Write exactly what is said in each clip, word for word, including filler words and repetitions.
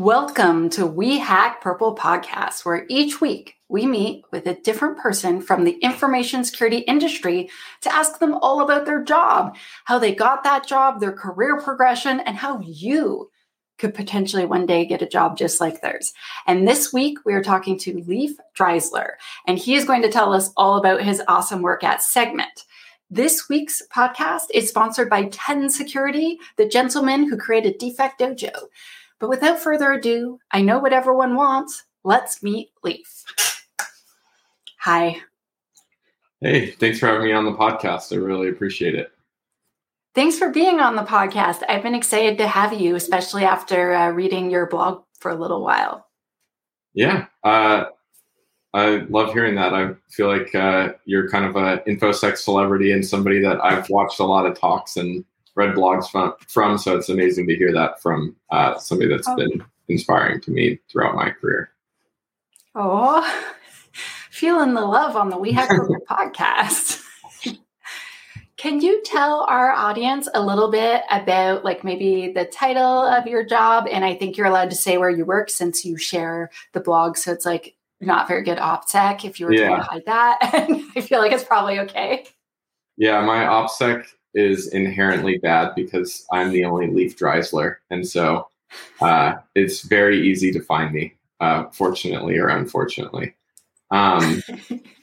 Welcome to We Hack Purple podcast, where each week we meet with a different person from the information security industry to ask them all about their job, how they got that job, their career progression, and how you could potentially one day get a job just like theirs. And this week we are talking to Leif Dreisler, and he is going to tell us all about his awesome work at Segment. This week's podcast is sponsored by Ten Security, the gentleman who created DefectDojo. But without further ado, I know what everyone wants. Let's meet Leif. Hi. Hey, thanks for having me on the podcast. I really appreciate it. Thanks for being on the podcast. I've been excited to have you, especially after uh, reading your blog for a little while. Yeah, uh, I love hearing that. I feel like uh, you're kind of an InfoSec celebrity and somebody that I've watched a lot of talks and read blogs from, so it's amazing to hear that from uh, somebody that's oh. been inspiring to me throughout my career. Oh, feeling the love on the We Hack Purple podcast. Can you tell our audience a little bit about, like, maybe the title of your job? And I think you're allowed to say where you work since you share the blog, so it's like not very good OPSEC if you were yeah. trying to hide that. I feel like it's probably okay. Yeah, my OPSEC is inherently bad because I'm the only Leif Dreisler. And so uh, it's very easy to find me, uh, fortunately or unfortunately. Um,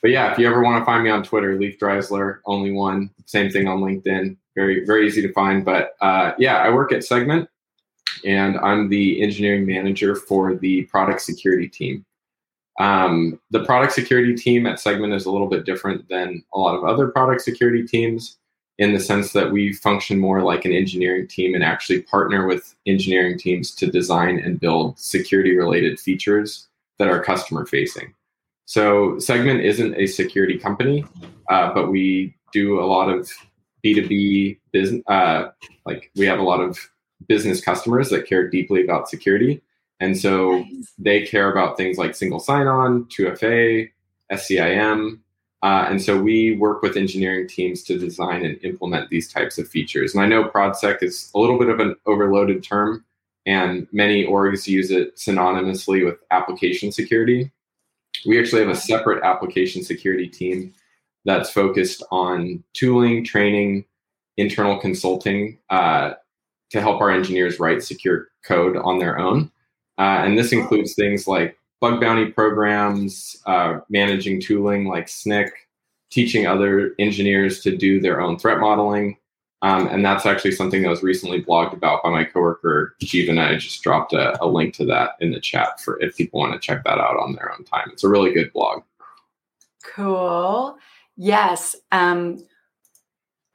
but yeah, if you ever want to find me on Twitter, Leif Dreisler, only one, same thing on LinkedIn, very, very easy to find. But uh, yeah, I work at Segment and I'm the engineering manager for the product security team. Um, the product security team at Segment is a little bit different than a lot of other product security teams, in the sense that we function more like an engineering team and actually partner with engineering teams to design and build security-related features that are customer-facing. So Segment isn't a security company, uh, but we do a lot of B two B business. Uh, like we have a lot of business customers that care deeply about security. And so nice. They care about things like single sign-on, two F A, S C I M, Uh, and so we work with engineering teams to design and implement these types of features. And I know ProdSec is a little bit of an overloaded term, and many orgs use it synonymously with application security. We actually have a separate application security team that's focused on tooling, training, internal consulting uh, to help our engineers write secure code on their own. Uh, and this includes things like bug bounty programs, uh, managing tooling like S N C C, teaching other engineers to do their own threat modeling. Um, and that's actually something that was recently blogged about by my coworker, Jeevan. I just dropped a, a link to that in the chat for if people want to check that out on their own time. It's a really good blog. Cool. Yes. Um,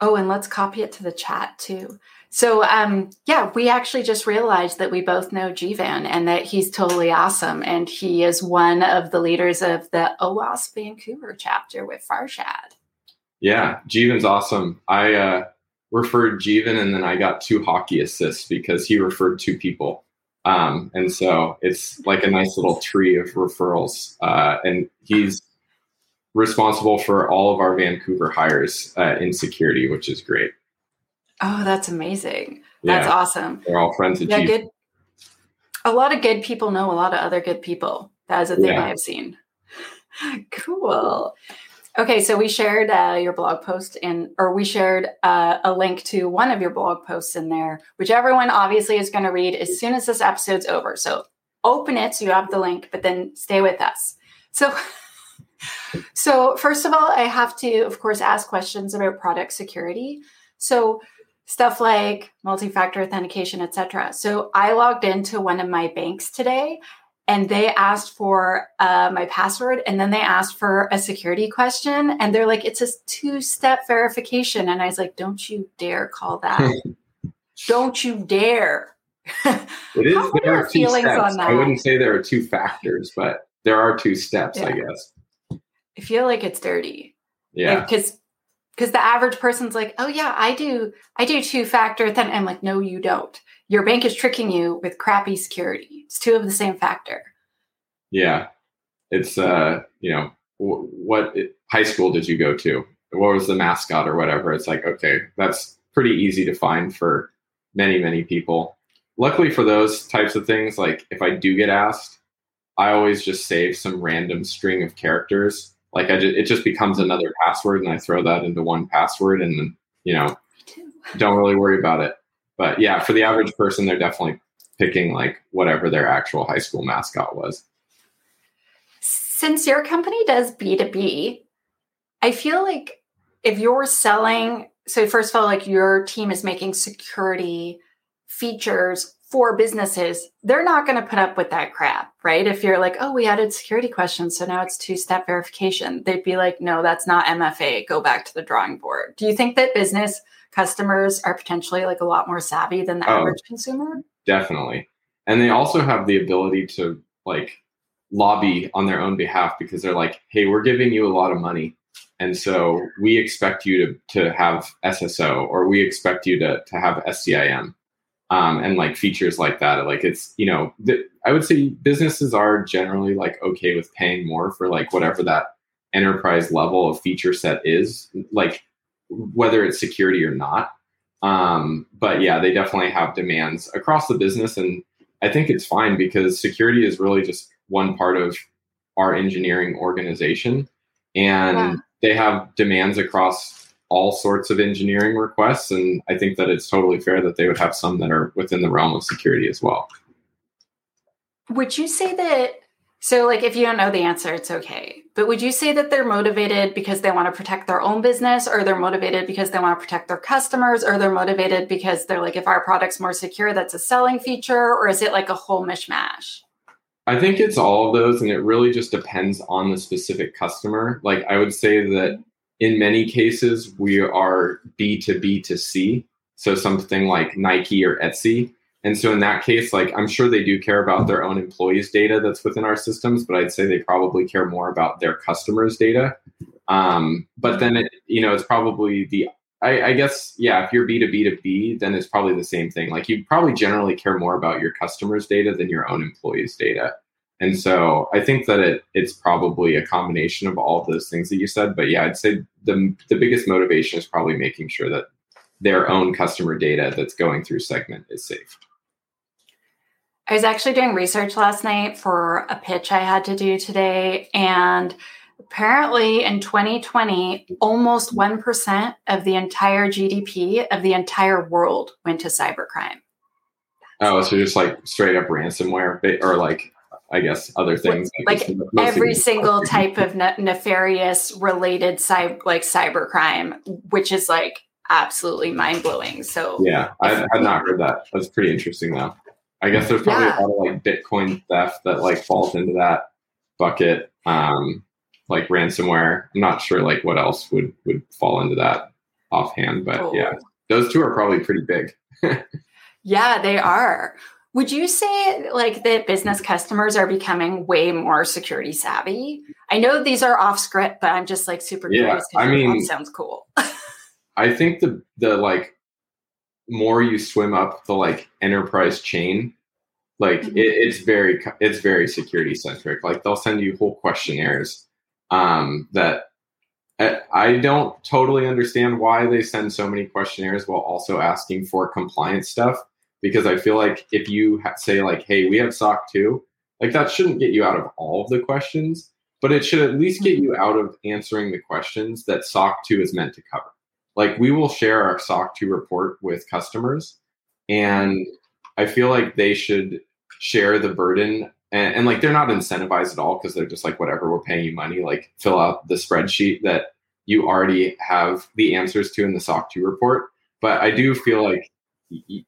oh, and let's copy it to the chat too. So, um, yeah, we actually just realized that we both know Jeevan and that he's totally awesome. And he is one of the leaders of the OWASP Vancouver chapter with Farshad. Yeah, Jeevan's awesome. I uh, referred Jeevan and then I got two hockey assists because he referred two people. Um, and so it's like a nice little tree of referrals. Uh, and he's responsible for all of our Vancouver hires uh, in security, which is great. Oh, that's amazing. That's yeah, awesome. They're all friends of yeah, good. A lot of good people know a lot of other good people. That is a thing yeah. I have seen. Cool. Okay, so we shared uh, your blog post and, or we shared uh, a link to one of your blog posts in there, which everyone obviously is going to read as soon as this episode's over. So open it so you have the link, but then stay with us. So... so first of all, I have to, of course, ask questions about product security. So stuff like multi-factor authentication, et cetera. So I logged into one of my banks today and they asked for uh, my password and then they asked for a security question. And they're like, it's a two-step verification. And I was like, don't you dare call that. Don't you dare. It is, How there are, are two steps. On that? I wouldn't say there are two factors, but there are two steps, yeah. I guess. I feel like it's dirty. Yeah. Because like, Because the average person's like, oh, yeah, I do. I do two-factor. Then I'm like, no, you don't. Your bank is tricking you with crappy security. It's two of the same factor. Yeah. It's, uh, you know, w- what it, high school did you go to? What was the mascot or whatever? It's like, okay, that's pretty easy to find for many, many people. luckily for those types of things, like if I do get asked, I always just save some random string of characters. Like I just, it just becomes another password, and I throw that into one password, and you know, don't really worry about it. But yeah, for the average person, they're definitely picking like whatever their actual high school mascot was. Since your company does B two B, I feel like if you're selling, so first of all, like your team is making security features for businesses, they're not going to put up with that crap, right? If you're like, oh, we added security questions, so now it's two-step verification. They'd be like, no, that's not M F A. Go back to the drawing board. Do you think that business customers are potentially like a lot more savvy than the oh, average consumer? Definitely. And they also have the ability to like lobby on their own behalf, because they're like, hey, we're giving you a lot of money, and so we expect you to, to have S S O, or we expect you to, to have S C I M. Um, and like features like that. Like it's, you know, th- I would say businesses are generally like okay with paying more for like whatever that enterprise level of feature set is, like whether it's security or not. Um, but yeah, they definitely have demands across the business. And I think it's fine, because security is really just one part of our engineering organization. And yeah. they have demands across all sorts of engineering requests. And I think that it's totally fair that they would have some that are within the realm of security as well. Would you say that, so like, if you don't know the answer, it's okay, but would you say that they're motivated because they want to protect their own business, or they're motivated because they want to protect their customers, or they're motivated because they're like, if our product's more secure, that's a selling feature, or is it like a whole mishmash? I think it's all of those. And it really just depends on the specific customer. Like I would say that in many cases, we are B two B two C, so something like Nike or Etsy. And so in that case, like I'm sure they do care about their own employees' data that's within our systems, but I'd say they probably care more about their customers' data. Um, but then, it, you know, it's probably the, I, I guess, yeah, if you're B two B two B, then it's probably the same thing. Like you probably generally care more about your customers' data than your own employees' data. And so I think that it it's probably a combination of all of those things that you said. But yeah, I'd say the the biggest motivation is probably making sure that their own customer data that's going through Segment is safe. I was actually doing research last night for a pitch I had to do today. And apparently in twenty twenty, almost one percent of the entire G D P of the entire world went to cybercrime. Oh, so just like straight up ransomware, or like, I guess, other things. Like every single type of ne- nefarious related cy- like cyber crime, which is like absolutely mind blowing. So yeah, I've, I've not heard that. That's pretty interesting though. I guess there's probably yeah. a lot of like Bitcoin theft that like falls into that bucket, um, like ransomware. I'm not sure like what else would, would fall into that offhand, but oh. yeah, those two are probably pretty big. Yeah, they are. Would you say like that business customers are becoming way more security savvy? I know these are off script, but I'm just like super yeah, curious. I mean, that sounds cool. I think the, the like more you swim up the like enterprise chain, like mm-hmm. it, it's very, it's very security centric. Like they'll send you whole questionnaires um, that I, I don't totally understand why they send so many questionnaires while also asking for compliance stuff. Because I feel like if you say like, hey, we have S O C two, like that shouldn't get you out of all of the questions, but it should at least get you out of answering the questions that S O C two is meant to cover. Like we will share our S O C two report with customers, and I feel like they should share the burden, and, and like they're not incentivized at all, because they're just like, whatever, we're paying you money, like fill out the spreadsheet that you already have the answers to in the S O C two report. But I do feel like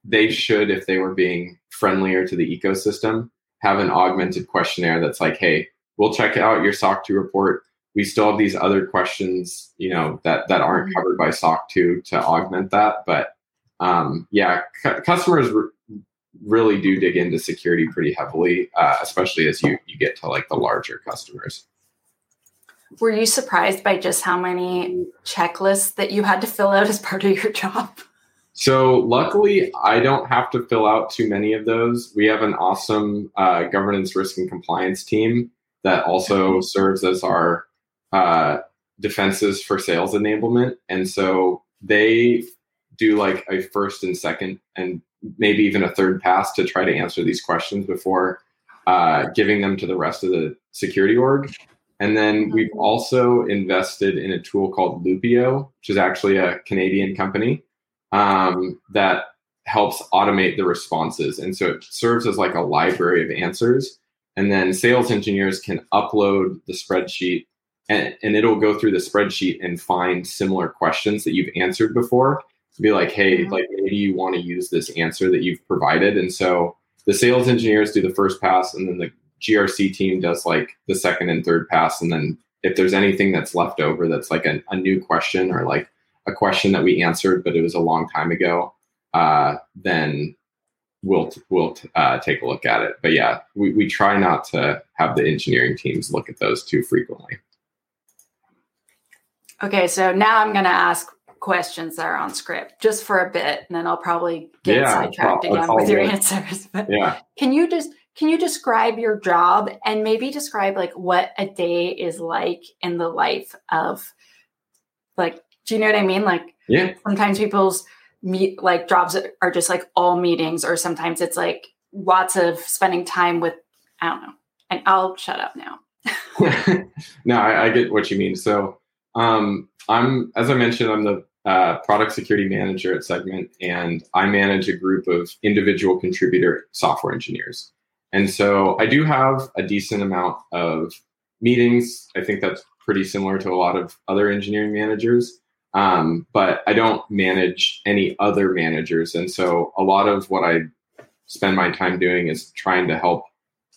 they should, if they were being friendlier to the ecosystem, have an augmented questionnaire that's like, hey, we'll check out your S O C two report. We still have these other questions, you know, that, that aren't covered by S O C two to augment that. But um, yeah, cu- customers re- really do dig into security pretty heavily, uh, especially as you, you get to like the larger customers. Were you surprised by just how many checklists that you had to fill out as part of your job? So luckily, I don't have to fill out too many of those. We have an awesome uh, governance, risk, and compliance team that also serves as our uh, defenses for sales enablement. And so they do like a first and second and maybe even a third pass to try to answer these questions before uh, giving them to the rest of the security org. And then we've also invested in a tool called Lupio, which is actually a Canadian company um, that helps automate the responses. And so it serves as like a library of answers. And then sales engineers can upload the spreadsheet and, and it'll go through the spreadsheet and find similar questions that you've answered before to be like, hey, yeah. like maybe you want to use this answer that you've provided. And so the sales engineers do the first pass and then the G R C team does like the second and third pass. And then if there's anything that's left over, that's like a, a new question or like a question that we answered, but it was a long time ago, uh, then we'll, we'll uh, take a look at it. But yeah, we, we try not to have the engineering teams look at those too frequently. Okay. So now I'm going to ask questions that are on script just for a bit, and then I'll probably get yeah, sidetracked again with your answers. But yeah. Can you just, Can you describe your job and maybe describe like what a day is like in the life of like, do you know what I mean? Like yeah. sometimes people's meet like jobs are just like all meetings, or sometimes it's like lots of spending time with, I don't know, and I'll shut up now. No, I, I get what you mean. So um, I'm, as I mentioned, I'm the uh, product security manager at Segment, and I manage a group of individual contributor software engineers. And so I do have a decent amount of meetings. I think that's pretty similar to a lot of other engineering managers, um, but I don't manage any other managers. And so a lot of what I spend my time doing is trying to help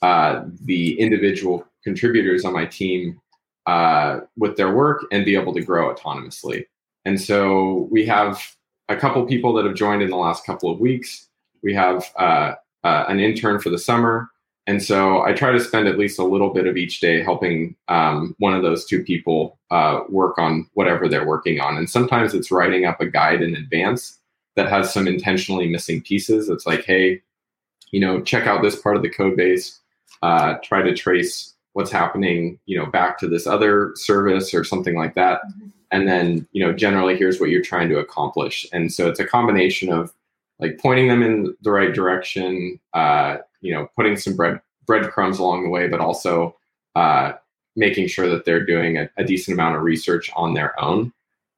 uh, the individual contributors on my team uh, with their work and be able to grow autonomously. And so we have a couple people that have joined in the last couple of weeks. We have uh, Uh, an intern for the summer. And so I try to spend at least a little bit of each day helping um, one of those two people uh, work on whatever they're working on. And sometimes it's writing up a guide in advance that has some intentionally missing pieces. It's like, hey, you know, check out this part of the code base, uh, try to trace what's happening, you know, back to this other service or something like that. And then, you know, generally here's what you're trying to accomplish. And so it's a combination of like pointing them in the right direction, uh, you know, putting some bread breadcrumbs along the way, but also uh, making sure that they're doing a, a decent amount of research on their own.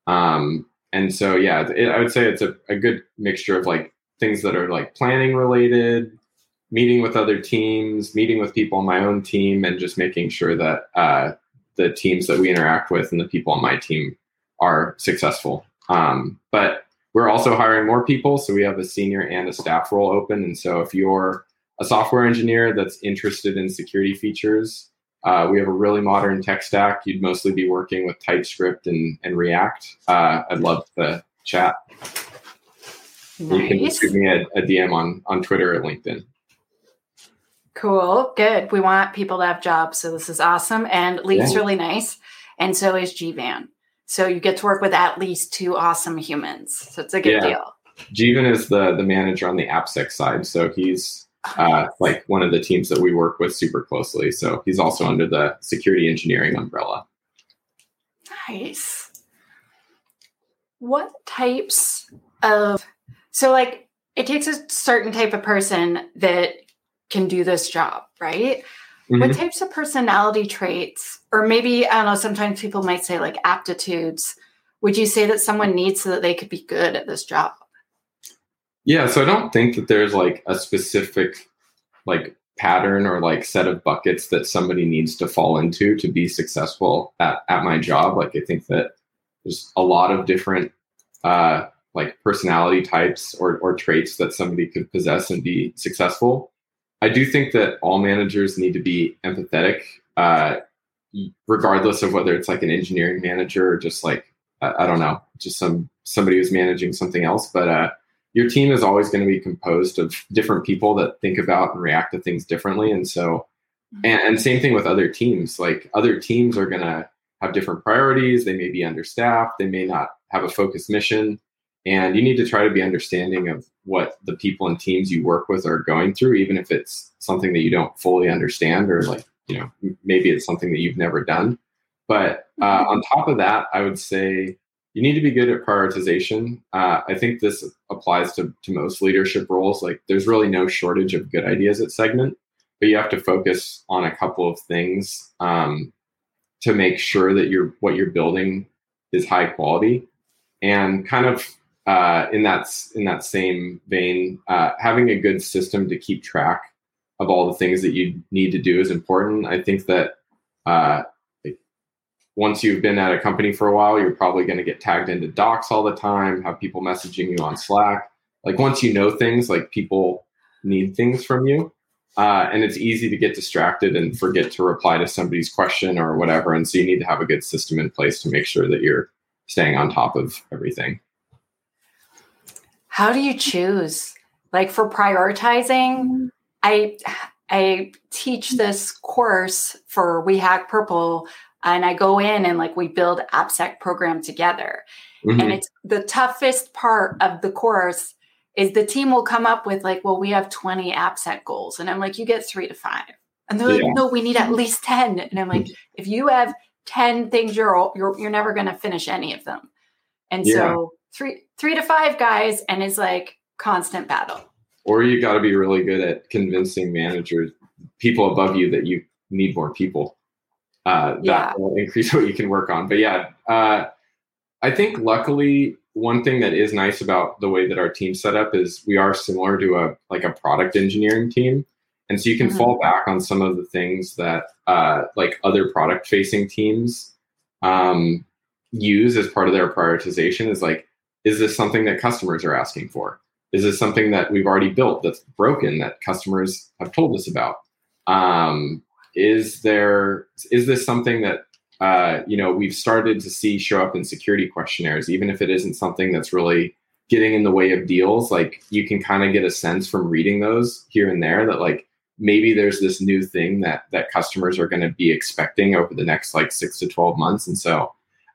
Um, and so, yeah, it, I would say it's a, a good mixture of like things that are like planning related, meeting with other teams, meeting with people on my own team, and just making sure that uh, the teams that we interact with and the people on my team are successful. Um, but We're also hiring more people. So we have a senior and a staff role open. And so if you're a software engineer that's interested in security features, uh, we have a really modern tech stack. You'd mostly be working with TypeScript and, and React. Uh, I'd love to chat. Nice. You can shoot me a, a D M on, on Twitter or LinkedIn. Cool. Good. We want people to have jobs. So this is awesome. And Leif's yeah. really nice. And so is Jeevan. So you get to work with at least two awesome humans. So it's a good yeah. deal. Jeevan is the the manager on the AppSec side. So he's uh, like one of the teams that we work with super closely. So he's also under the security engineering umbrella. Nice. What types of... So like it takes a certain type of person that can do this job, right? Mm-hmm. What types of personality traits, or maybe, I don't know, sometimes people might say like aptitudes, would you say that someone needs so that they could be good at this job? Yeah. So I don't think that there's like a specific like pattern or like set of buckets that somebody needs to fall into to be successful at, at my job. Like I think that there's a lot of different uh, like personality types or, or traits that somebody could possess and be successful. I do think that all managers need to be empathetic, uh, regardless of whether it's like an engineering manager or just like, I, I don't know, just some somebody who's managing something else. But uh, your team is always going to be composed of different people that think about and react to things differently. And so, and, and same thing with other teams, like other teams are going to have different priorities. They may be understaffed. They may not have a focused mission. And you need to try to be understanding of what the people and teams you work with are going through, even if it's something that you don't fully understand or like, you know, maybe it's something that you've never done. But uh, on top of that, I would say You need to be good at prioritization. Uh, I think this applies to, to most leadership roles. Like, there's really no shortage of good ideas at Segment, but you have to focus on a couple of things um, to make sure that you're, what you're building is high quality. And kind of uh, in that in that same vein, uh, having a good system to keep track of all the things that you need to do is important. I think that uh, once you've been at a company for a while, you're probably going to get tagged into docs all the time, have people messaging you on Slack. Like, once you know things, like, people need things from you. Uh, and it's easy to get distracted and forget to reply to somebody's question or whatever. And so you need to have a good system in place to make sure that you're staying on top of everything. How do you choose? Like, for prioritizing, I I teach this course for We Hack Purple, and I go in and, like, we build AppSec program together. Mm-hmm. And it's the toughest part of the course is the team will come up with, like, well, we have twenty AppSec goals. And I'm like, you get three to five. And they're yeah. like, no, we need at least ten. And I'm like, if you have ten things, you're you're, you're never going to finish any of them. And yeah. so three, three to five guys, and it's like constant battle. Or you got to be really good at convincing managers, people above you, that you need more people. Uh, that yeah. will increase what you can work on. But yeah, uh, I think luckily one thing that is nice about the way that our team's set up is we are similar to a like a product engineering team. And so you can mm-hmm. fall back on some of the things that uh, like other product facing teams um, use as part of their prioritization is like, is this something that customers are asking for? Is this something that we've already built that's broken that customers have told us about? Um, is there is this something that uh, you know we've started to see show up in security questionnaires, even if it isn't something that's really getting in the way of deals? Like, you can kind of get a sense from reading those here and there that like maybe there's this new thing that that customers are going to be expecting over the next like six to twelve months. And so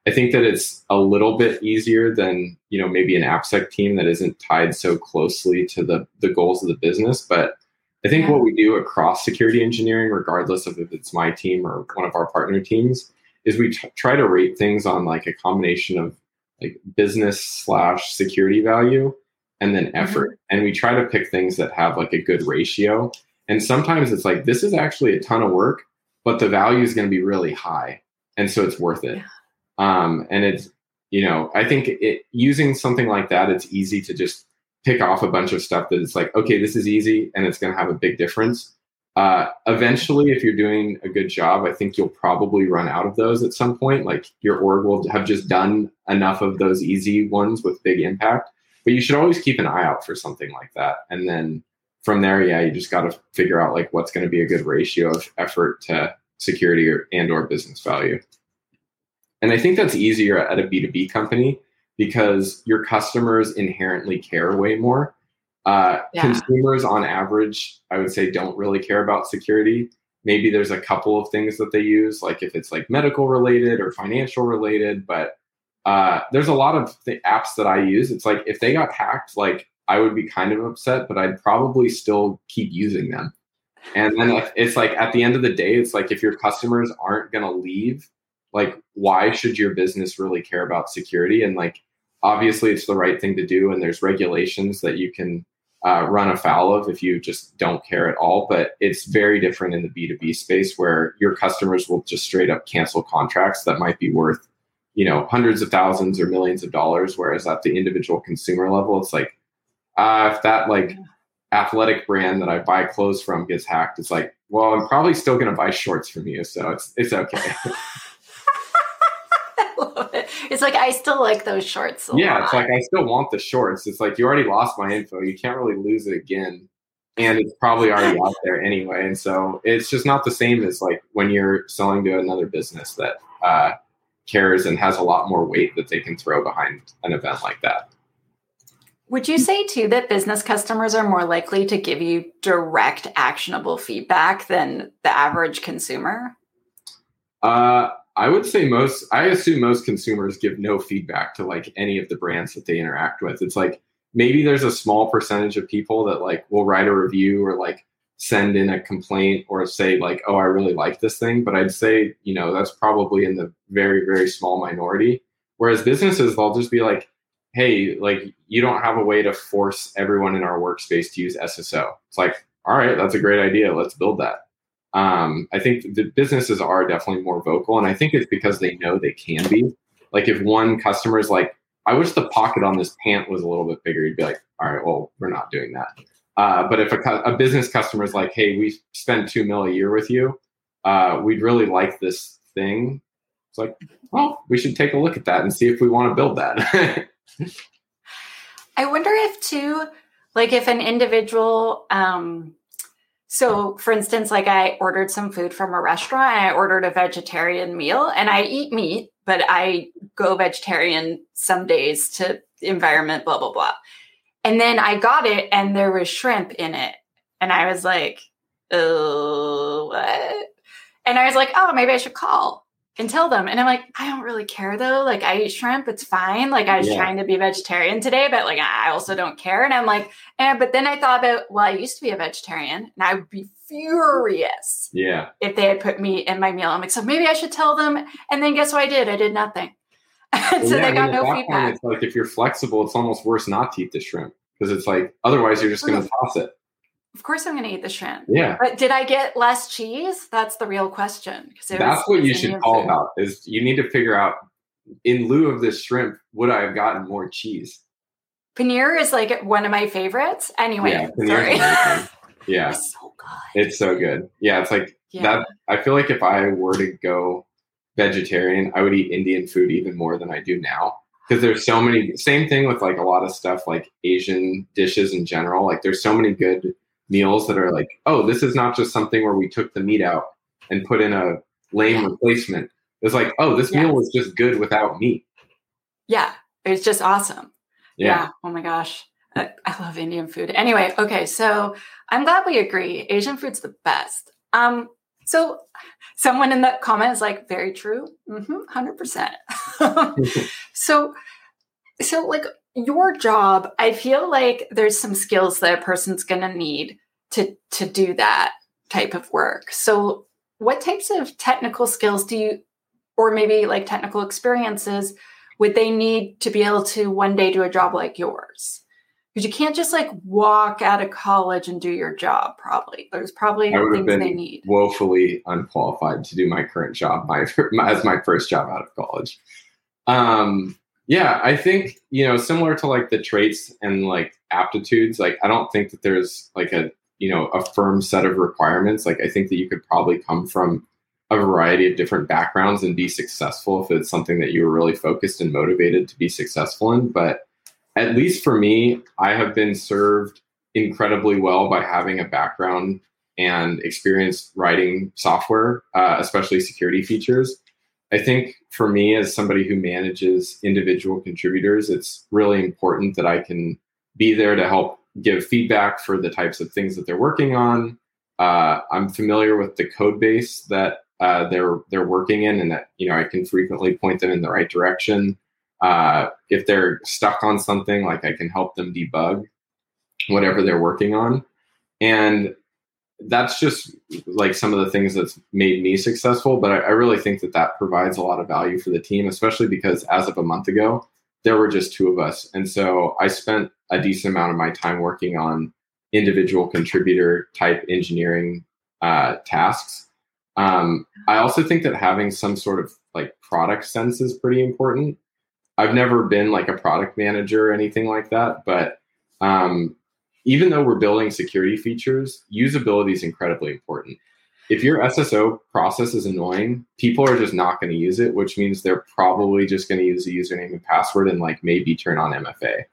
I think that it's a little bit easier than, you know, maybe an AppSec team that isn't tied so closely to the, the goals of the business. But I think yeah. what we do across security engineering, regardless of if it's my team or one of our partner teams, is we t- try to rate things on like a combination of like business slash security value and then effort. Mm-hmm. And we try to pick things that have like a good ratio. And sometimes it's like, this is actually a ton of work, but the value is going to be really high. And so it's worth it. Yeah. Um, and it's, you know, I think it, using something like that, it's easy to just pick off a bunch of stuff that it's like, okay, this is easy and it's going to have a big difference. Uh, eventually, if you're doing a good job, I think you'll probably run out of those at some point. Like, your org will have just done enough of those easy ones with big impact, but you should always keep an eye out for something like that. And then from there, yeah, you just got to figure out like what's going to be a good ratio of effort to security or, and or business value. And I think that's easier at a B two B company because your customers inherently care way more. Uh, yeah. Consumers, on average, I would say don't really care about security. Maybe there's a couple of things that they use, like if it's like medical related or financial related. But uh, there's a lot of the apps that I use. It's like if they got hacked, like I would be kind of upset, but I'd probably still keep using them. And then it's like at the end of the day, it's like if your customers aren't going to leave, like, why should your business really care about security? And like, obviously it's the right thing to do. And there's regulations that you can uh, run afoul of if you just don't care at all. But it's very different in the B two B space where your customers will just straight up cancel contracts that might be worth, you know, hundreds of thousands or millions of dollars. Whereas at the individual consumer level, it's like, uh, if that like athletic brand that I buy clothes from gets hacked, it's like, well, I'm probably still going to buy shorts from you. So it's, it's okay. It's like, I still like those shorts. A yeah, lot. It's like, I still want the shorts. It's like, you already lost my info. You can't really lose it again. And it's probably already out there anyway. And so it's just not the same as like when you're selling to another business that uh, cares and has a lot more weight that they can throw behind an event like that. Would you say too that business customers are more likely to give you direct actionable feedback than the average consumer? Uh. I would say most, I assume most consumers give no feedback to like any of the brands that they interact with. It's like, maybe there's a small percentage of people that like will write a review or like send in a complaint or say like, oh, I really like this thing. But I'd say, you know, that's probably in the very, very small minority. Whereas businesses, they'll just be like, hey, like, you don't have a way to force everyone in our workspace to use S S O. It's like, all right, that's a great idea. Let's build that. Um, I think the businesses are definitely more vocal. And I think it's because they know they can be. Like, if one customer is like, I wish the pocket on this pant was a little bit bigger, you'd be like, all right, well, we're not doing that. Uh, but if a, a business customer is like, hey, we spend two mil a year with you, uh, we'd really like this thing. It's like, well, we should take a look at that and see if we want to build that. I wonder if too, like if an individual, um, so for instance, like I ordered some food from a restaurant and I ordered a vegetarian meal, and I eat meat, but I go vegetarian some days to environment, blah, blah, blah. And then I got it and there was shrimp in it. And I was like, oh, what? And I was like, oh, maybe I should call and tell them. And I'm like, I don't really care though. Like, I eat shrimp. It's fine. Like, I was yeah. trying to be vegetarian today, but like, I also don't care. And I'm like, eh, but then I thought about, well, I used to be a vegetarian and I would be furious yeah. if they had put meat in my meal. I'm like, so maybe I should tell them. And then guess what I did? I did nothing. so yeah, they got I mean, no feedback. Point, it's like, if you're flexible, it's almost worse not to eat the shrimp, because it's like, otherwise you're just going to toss it. Of course I'm going to eat the shrimp. Yeah. But did I get less cheese? That's the real question. That's what you should call about, is you need to figure out, in lieu of this shrimp, would I have gotten more cheese? Paneer is like one of my favorites. Anyway, yeah, sorry. yeah. It's so good. It's so good. Yeah. It's like yeah. that. I feel like if I were to go vegetarian, I would eat Indian food even more than I do now, because there's so many. Same thing with like a lot of stuff like Asian dishes in general. Like, there's so many good meals that are like, oh, this is not just something where we took the meat out and put in a lame yeah. replacement. It's like, oh, this yes. meal was just good without meat. Yeah, it's just awesome. Yeah. yeah. Oh my gosh, I, I love Indian food. Anyway, okay, so I'm glad we agree. Asian food's the best. Um, so someone in the comments like, very true, mm-hmm, one hundred percent. so, so like. Your job, I feel like there's some skills that a person's going to need to to do that type of work. So what types of technical skills do you, or maybe like technical experiences, would they need to be able to one day do a job like yours? Because you can't just like walk out of college and do your job, probably. There's probably things they need. I would have been woefully unqualified to do my current job my, as my first job out of college. Um Yeah, I think, you know, similar to like the traits and like aptitudes, like I don't think that there's like a, you know, a firm set of requirements. Like, I think that you could probably come from a variety of different backgrounds and be successful if it's something that you were really focused and motivated to be successful in. But at least for me, I have been served incredibly well by having a background and experience writing software, uh, especially security features. I think for me, as somebody who manages individual contributors, it's really important that I can be there to help give feedback for the types of things that they're working on. Uh, I'm familiar with the code base that uh, they're they're working in, and that, you know, I can frequently point them in the right direction. Uh, if they're stuck on something, like I can help them debug whatever they're working on. And that's just like some of the things that's made me successful. But I, I really think that that provides a lot of value for the team, especially because as of a month ago, there were just two of us. And so I spent a decent amount of my time working on individual contributor type engineering uh, tasks. Um, I also think that having some sort of like product sense is pretty important. I've never been like a product manager or anything like that, but um even though we're building security features, usability is incredibly important. If your S S O process is annoying, people are just not going to use it, which means they're probably just going to use the username and password and like maybe turn on M F A.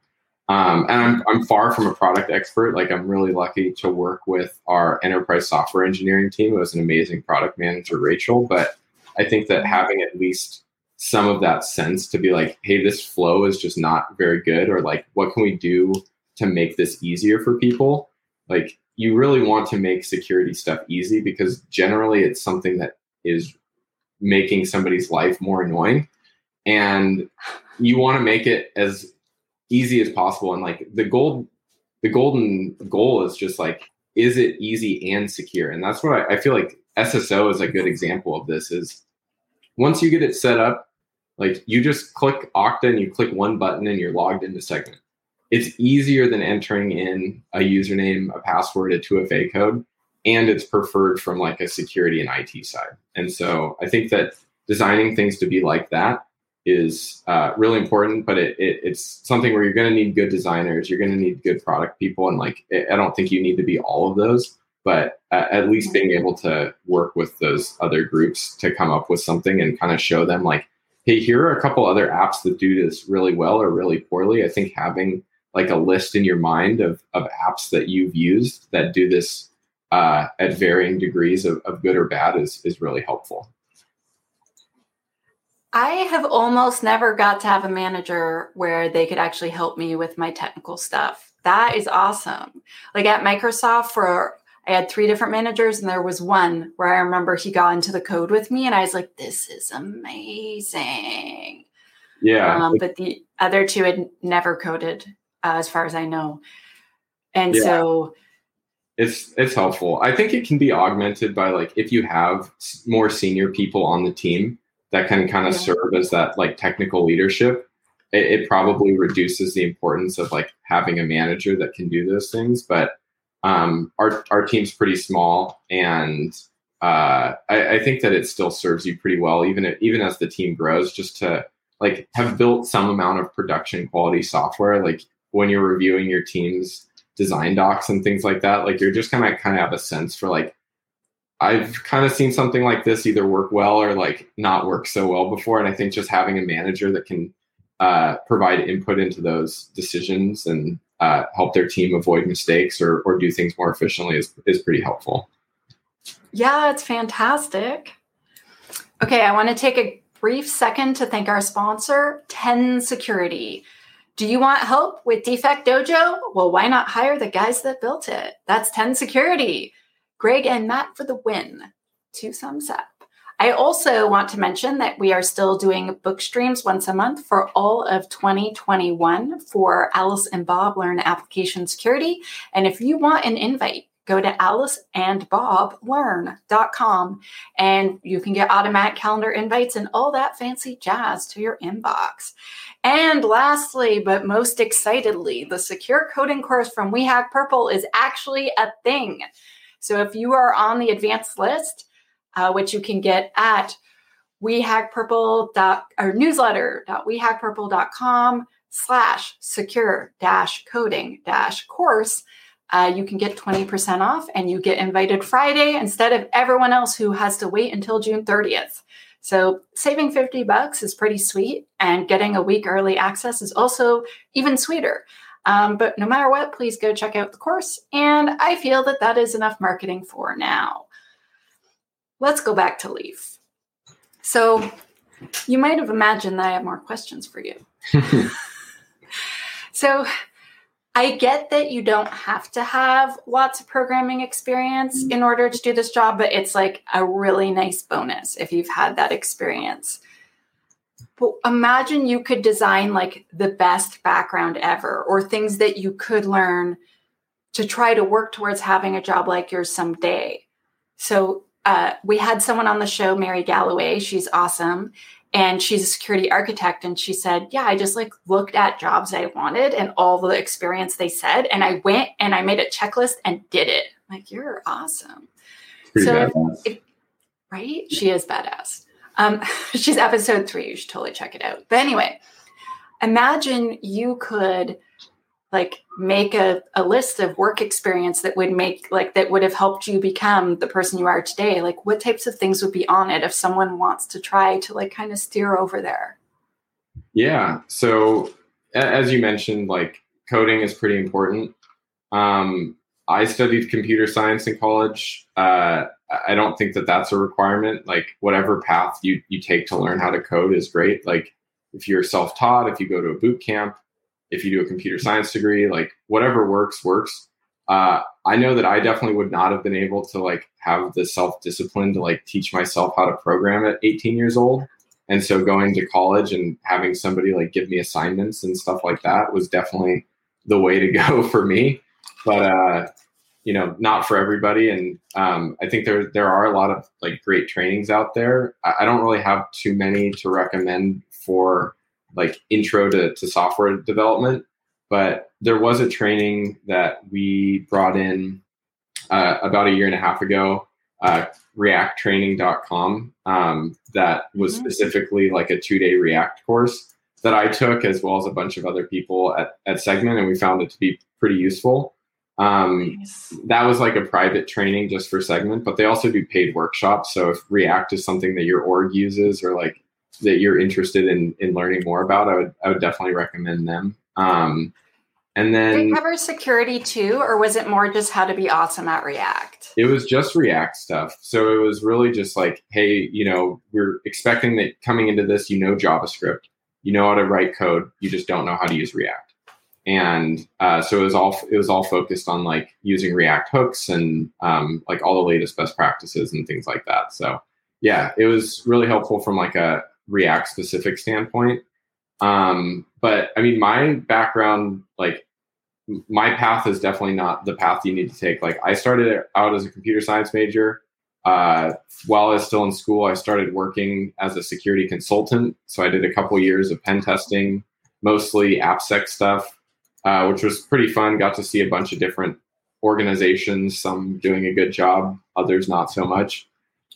Um, and I'm, I'm far from a product expert. Like, I'm really lucky to work with our enterprise software engineering team. It was an amazing product manager, Rachel. But I think that having at least some of that sense to be like, hey, this flow is just not very good, or like, what can we do to make this easier for people? Like, you really want to make security stuff easy, because generally it's something that is making somebody's life more annoying, and you want to make it as easy as possible. And like the gold, the golden goal is just like, is it easy and secure? And that's what I, I feel like S S O is a good example of. This is, once you get it set up, Like, you just click Okta and you click one button and you're logged into Segment. It's easier than entering in a username, a password, a two F A code, and it's preferred from like a security and I T side. And so I think that designing things to be like that is uh, really important, but it, it it's something where you're going to need good designers, you're going to need good product people, and like I don't think you need to be all of those, but uh, at least being able to work with those other groups to come up with something and kind of show them like, hey, here are a couple other apps that do this really well or really poorly. I think having like a list in your mind of of apps that you've used that do this uh, at varying degrees of, of good or bad is, is really helpful. I have almost never got to have a manager where they could actually help me with my technical stuff. That is awesome. Like at Microsoft, for I had three different managers, and there was one where I remember he got into the code with me, and I was like, this is amazing. Yeah. Um, but the other two had never coded. Uh, as far as I know. And yeah. so it's, it's helpful. I think it can be augmented by like, if you have more senior people on the team that can kind of yeah. serve as that like technical leadership, it, it probably reduces the importance of like having a manager that can do those things. But um, our, our team's pretty small, and uh, I, I think that it still serves you pretty well, even if, even as the team grows, just to like have built some amount of production quality software. Like, when you're reviewing your team's design docs and things like that, like you're just gonna kind of have a sense for like, I've kind of seen something like this either work well or like not work so well before. And I think just having a manager that can uh, provide input into those decisions and uh, help their team avoid mistakes or or do things more efficiently is is pretty helpful. Yeah, it's fantastic. Okay, I want to take a brief second to thank our sponsor, Ten Security. Do you want help with DefectDojo? Well, why not hire the guys that built it? That's Ten Security. Greg and Matt for the win. Two thumbs up. I also want to mention that we are still doing book streams once a month for all of twenty twenty-one for Alice and Bob Learn Application Security. And if you want an invite, go to alice and bob learn dot com and you can get automatic calendar invites and all that fancy jazz to your inbox. And lastly, but most excitedly, the secure coding course from We Hack Purple is actually a thing. So if you are on the advanced list, uh, which you can get at newsletter dot we hack purple dot com slash secure dash coding dash course, Uh, you can get twenty percent off, and you get invited Friday instead of everyone else who has to wait until June thirtieth. So saving fifty bucks is pretty sweet, and getting a week early access is also even sweeter. Um, but no matter what, please go check out the course. And I feel that that is enough marketing for now. Let's go back to Leif. So you might have imagined that I have more questions for you. So I get that you don't have to have lots of programming experience in order to do this job, but it's like a really nice bonus if you've had that experience. But imagine you could design like the best background ever, or things that you could learn to try to work towards having a job like yours someday. So uh, we had someone on the show, Mary Galloway. She's awesome. And she's a security architect. And she said, yeah, I just like looked at jobs I wanted and all the experience they said. And I went and I made a checklist and did it. I'm like, you're awesome. Pretty so, if, if, right? She is badass. Um, she's episode three. You should totally check it out. But anyway, imagine you could like make a, a list of work experience that would make like, that would have helped you become the person you are today. Like, what types of things would be on it if someone wants to try to like kind of steer over there? Yeah. So as you mentioned, like coding is pretty important. Um, I studied computer science in college. Uh, I don't think that that's a requirement. Like whatever path you, you take to learn how to code is great. Like if you're self-taught, if you go to a boot camp, if you do a computer science degree, like whatever works, works. Uh, I know that I definitely would not have been able to like have the self-discipline to like teach myself how to program at eighteen years old. And so going to college and having somebody like give me assignments and stuff like that was definitely the way to go for me. But uh, you know, not for everybody. And um, I think there there are a lot of like great trainings out there. I, I don't really have too many to recommend for like intro to, to software development, but there was a training that we brought in uh, about a year and a half ago, uh, react training dot com, um, that was mm-hmm. specifically like a two-day React course that I took, as well as a bunch of other people at, at Segment, and we found it to be pretty useful. Um, nice. That was like a private training just for Segment, but they also do paid workshops. So if React is something that your org uses or like that you're interested in in learning more about, I would I would definitely recommend them. Um, and then did they cover security too, or was it more just how to be awesome at React? It was just React stuff. So it was really just like, hey, you know, we're expecting that coming into this, you know, JavaScript, you know how to write code, you just don't know how to use React. And uh, so it was all it was all focused on like using React hooks and um, like all the latest best practices and things like that. So yeah, it was really helpful from like a React specific standpoint. Um, but I mean, my background, like my path is definitely not the path you need to take. Like I started out as a computer science major. Uh, while I was still in school, I started working as a security consultant. So I did a couple years of pen testing, mostly AppSec stuff, uh, which was pretty fun. Got to see a bunch of different organizations, some doing a good job, others not so much.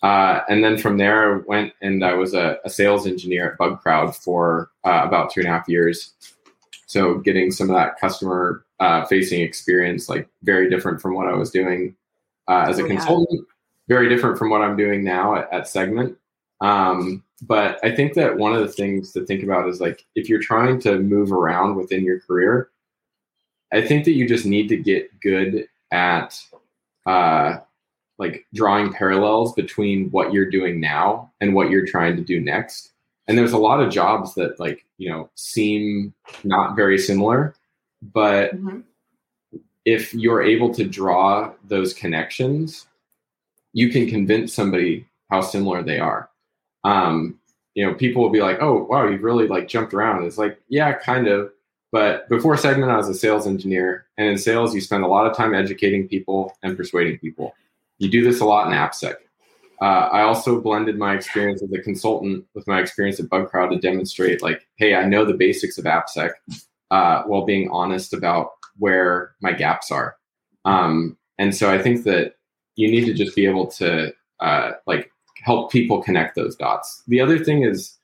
Uh, and then from there, I went and I was a, a sales engineer at BugCrowd for uh, about two and a half years. So getting some of that customer uh, facing experience, like very different from what I was doing uh, as a oh, consultant, yeah. very different from what I'm doing now at, at Segment. Um, but I think that one of the things to think about is like, if you're trying to move around within your career, I think that you just need to get good at, uh, like drawing parallels between what you're doing now and what you're trying to do next. And there's a lot of jobs that like, you know, seem not very similar, but mm-hmm. if you're able to draw those connections, you can convince somebody how similar they are. Um, you know, people will be like, oh, wow, you've really like jumped around. It's like, yeah, kind of. But before Segment, I was a sales engineer, and in sales, you spend a lot of time educating people and persuading people. You do this a lot in AppSec. Uh, I also blended my experience as a consultant with my experience at BugCrowd to demonstrate like, hey, I know the basics of AppSec uh, while being honest about where my gaps are. Um, and so I think that you need to just be able to uh, like help people connect those dots. The other thing is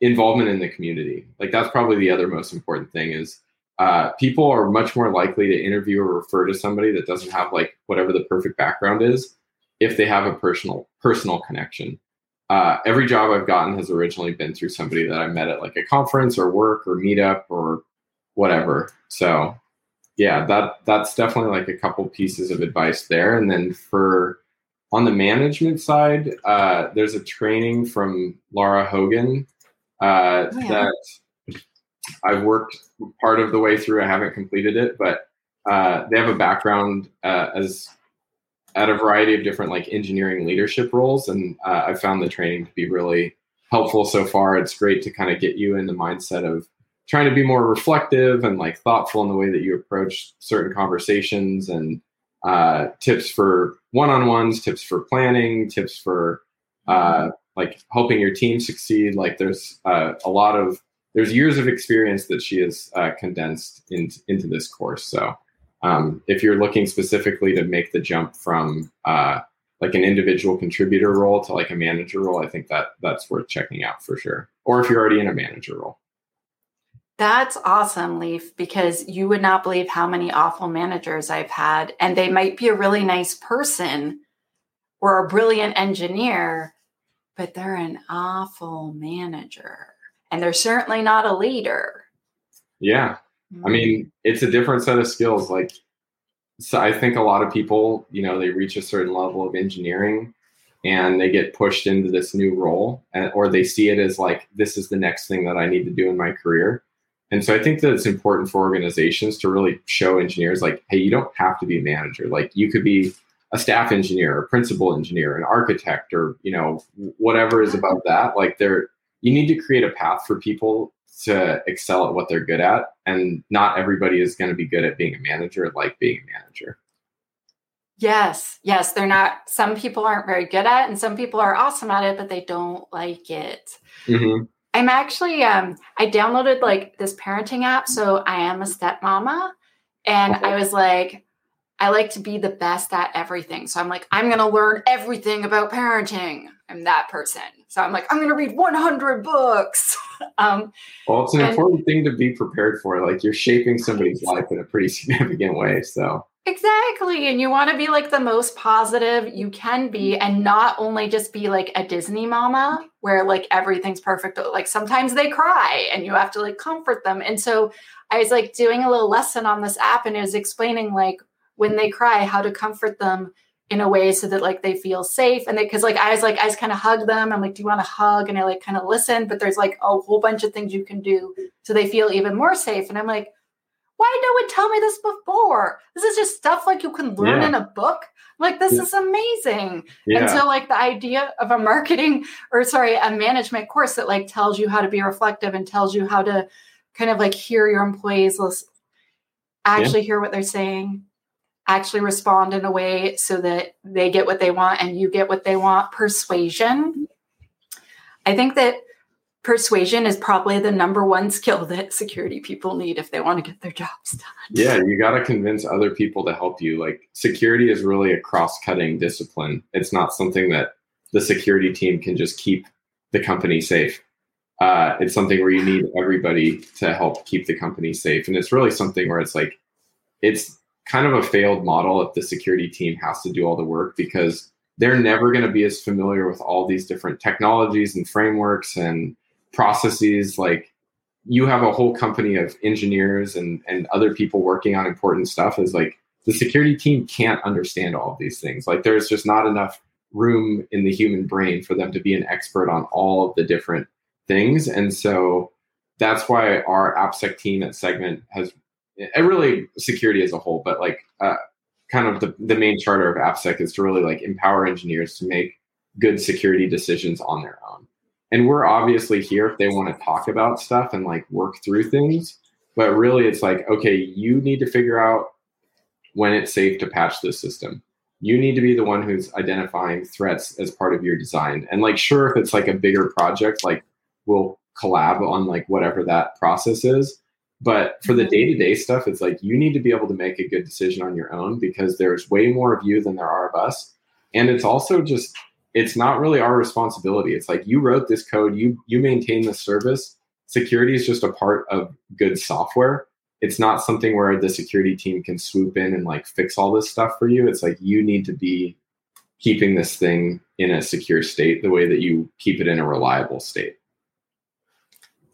involvement in the community. Like that's probably the other most important thing is Uh, people are much more likely to interview or refer to somebody that doesn't have like whatever the perfect background is if they have a personal personal connection. Uh, every job I've gotten has originally been through somebody that I met at like a conference or work or meetup or whatever. So yeah, that that's definitely like a couple pieces of advice there. And then for on the management side, uh, there's a training from Laura Hogan uh, oh, yeah. that. I've worked part of the way through. I haven't completed it, but uh, they have a background uh, as at a variety of different like engineering leadership roles. And uh, I found the training to be really helpful so far. It's great to kind of get you in the mindset of trying to be more reflective and like thoughtful in the way that you approach certain conversations, and uh, tips for one-on-ones, tips for planning, tips for uh, like helping your team succeed. Like there's uh, a lot of, There's years of experience that she has uh, condensed in, into this course. So um, if you're looking specifically to make the jump from uh, like an individual contributor role to like a manager role, I think that that's worth checking out for sure. Or if you're already in a manager role. That's awesome, Leif, because you would not believe how many awful managers I've had. And they might be a really nice person or a brilliant engineer, but they're an awful manager. And they're certainly not a leader. Yeah. I mean, it's a different set of skills. Like, so I think a lot of people, you know, they reach a certain level of engineering and they get pushed into this new role, and, or they see it as like, this is the next thing that I need to do in my career. And so I think that it's important for organizations to really show engineers like, hey, you don't have to be a manager. Like you could be a staff engineer, a principal engineer, an architect, or, you know, whatever is above that. Like they're, You need to create a path for people to excel at what they're good at. And not everybody is going to be good at being a manager or like being a manager. Yes. Yes. They're not, some people aren't very good at it, and some people are awesome at it, but they don't like it. Mm-hmm. I'm actually, um, I downloaded like this parenting app. So I am a stepmama, and okay. I was like, I like to be the best at everything. So I'm like, I'm going to learn everything about parenting. I'm that person. So I'm like, I'm going to read one hundred books. Um, well, it's an and, important thing to be prepared for. Like, you're shaping somebody's life in a pretty significant way. So exactly. And you want to be like the most positive you can be, and not only just be like a Disney mama where like everything's perfect, but like sometimes they cry and you have to like comfort them. And so I was like doing a little lesson on this app, and it was explaining like when they cry, how to comfort them in a way so that like they feel safe. And they, cause like, I was like, I just kind of hug them. I'm like, do you want to hug? And I like kind of listen, but there's like a whole bunch of things you can do so they feel even more safe. And I'm like, why no one tell me this before? This is just stuff like you can learn yeah. in a book. Like, this yeah. is amazing. Yeah. And so like the idea of a marketing or sorry, a management course that like tells you how to be reflective and tells you how to kind of like hear your employees, listen, actually yeah. hear what they're saying, actually respond in a way so that they get what they want and you get what they want. Persuasion. I think that persuasion is probably the number one skill that security people need if they want to get their jobs done. Yeah, you got to convince other people to help you. Like, security is really a cross-cutting discipline. It's not something that the security team can just keep the company safe. Uh, it's something where you need everybody to help keep the company safe. And it's really something where it's like, it's kind of a failed model if the security team has to do all the work, because they're never going to be as familiar with all these different technologies and frameworks and processes. Like, you have a whole company of engineers and, and other people working on important stuff. Is like, the security team can't understand all of these things. Like, there's just not enough room in the human brain for them to be an expert on all of the different things. And so that's why our AppSec team at Segment has, and really security as a whole, but like uh, kind of the, the main charter of AppSec is to really like empower engineers to make good security decisions on their own. And we're obviously here if they want to talk about stuff and like work through things, but really it's like, okay, you need to figure out when it's safe to patch this system. You need to be the one who's identifying threats as part of your design. And like, sure, if it's like a bigger project, like we'll collab on like whatever that process is. But for the day-to-day stuff, it's like, you need to be able to make a good decision on your own, because there's way more of you than there are of us. And it's also just, it's not really our responsibility. It's like, you wrote this code, you you maintain the service. Security is just a part of good software. It's not something where the security team can swoop in and like fix all this stuff for you. It's like, you need to be keeping this thing in a secure state the way that you keep it in a reliable state.